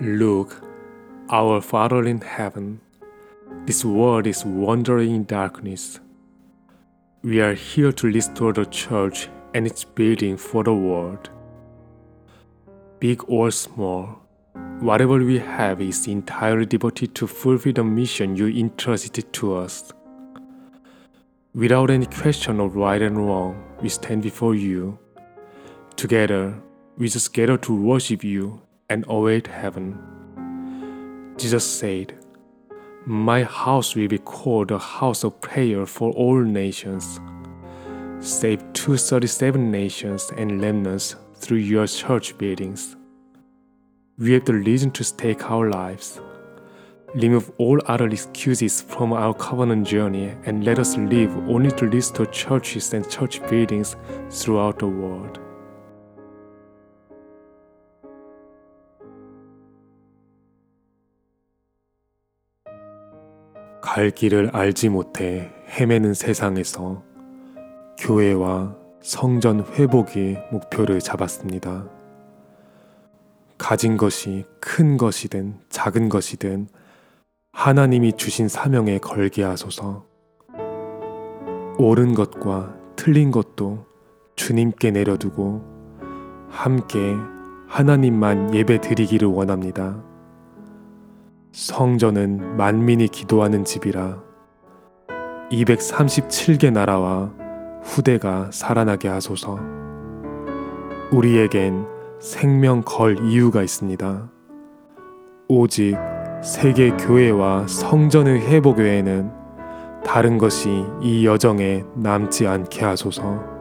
Look, our Father in heaven, this world is wandering in darkness. We are here to restore the church and its building for the world. Big or small, whatever we have is entirely devoted to fulfill the mission you entrusted to us. Without any question of right and wrong, we stand before you. Together, we just gather to worship you and await heaven. Jesus said, My house will be called a house of prayer for all nations. Save 237 nations and remnants through your church buildings. We have the reason to stake our lives. Remove all other excuses from our covenant journey and let us live only to restore churches and church buildings throughout the world. 갈 길을 알지 못해 헤매는 세상에서 교회와 성전 회복이 목표를 잡았습니다. 가진 것이 큰 것이든 작은 것이든 하나님이 주신 사명에 걸게 하소서. 옳은 것과 틀린 것도 주님께 내려두고 함께 하나님만 예배드리기를 원합니다. 성전은 만민이 기도하는 집이라 237개 나라와 후대가 살아나게 하소서. 우리에겐 생명 걸 이유가 있습니다. 오직 세계 교회와 성전의 회복 외에는 다른 것이 이 여정에 남지 않게 하소서.